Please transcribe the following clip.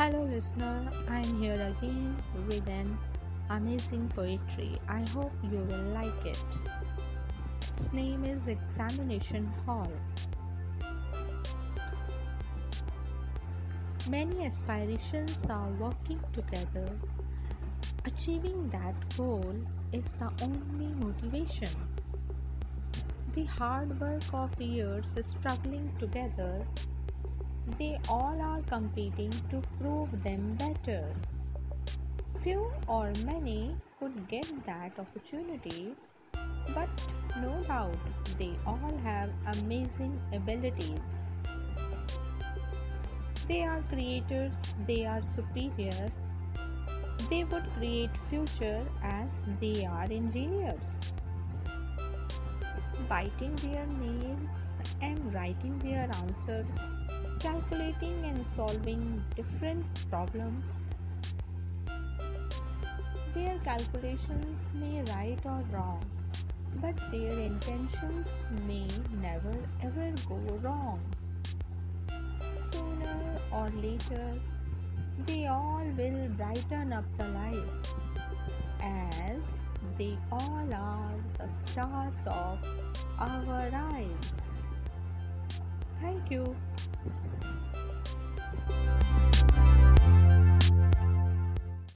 Hello listener, I'm here again with an amazing poetry. I hope you will like it. Its name is Examination Hall. Many aspirations are working together. Achieving that goal is the only motivation. The hard work of years struggling together. They all are competing to prove them better. Few or many could get that opportunity, but no doubt they all have amazing abilities. They are creators, they are superior. They would create future as they are engineers. Biting their nails and writing their answers, calculating and solving different problems. Their calculations may right or wrong, but their intentions may never ever go wrong. Sooner or later, they all will brighten up the life, as they all are the stars of our eyes. Thank you.